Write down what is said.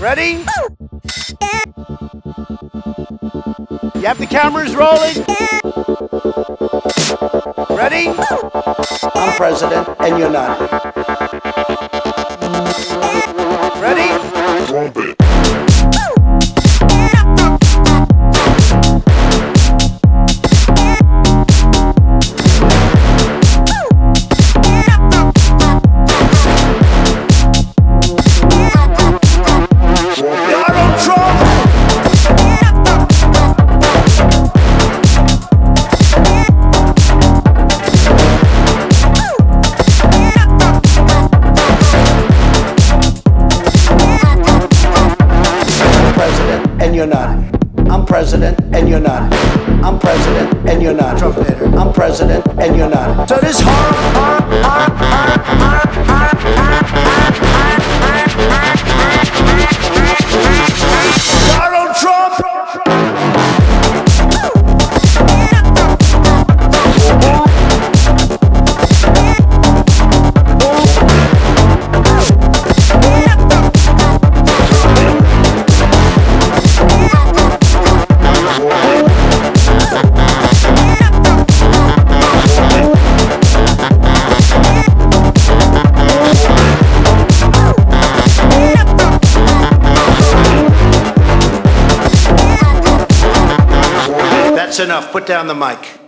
Ready? You have the cameras rolling? Ready? I'm president and you're not. Ready? Trumpet. You're not. I'm president and you're not. I'm president and you're not. Trumpeter. I'm president and you're not. So this enough. Put down the mic.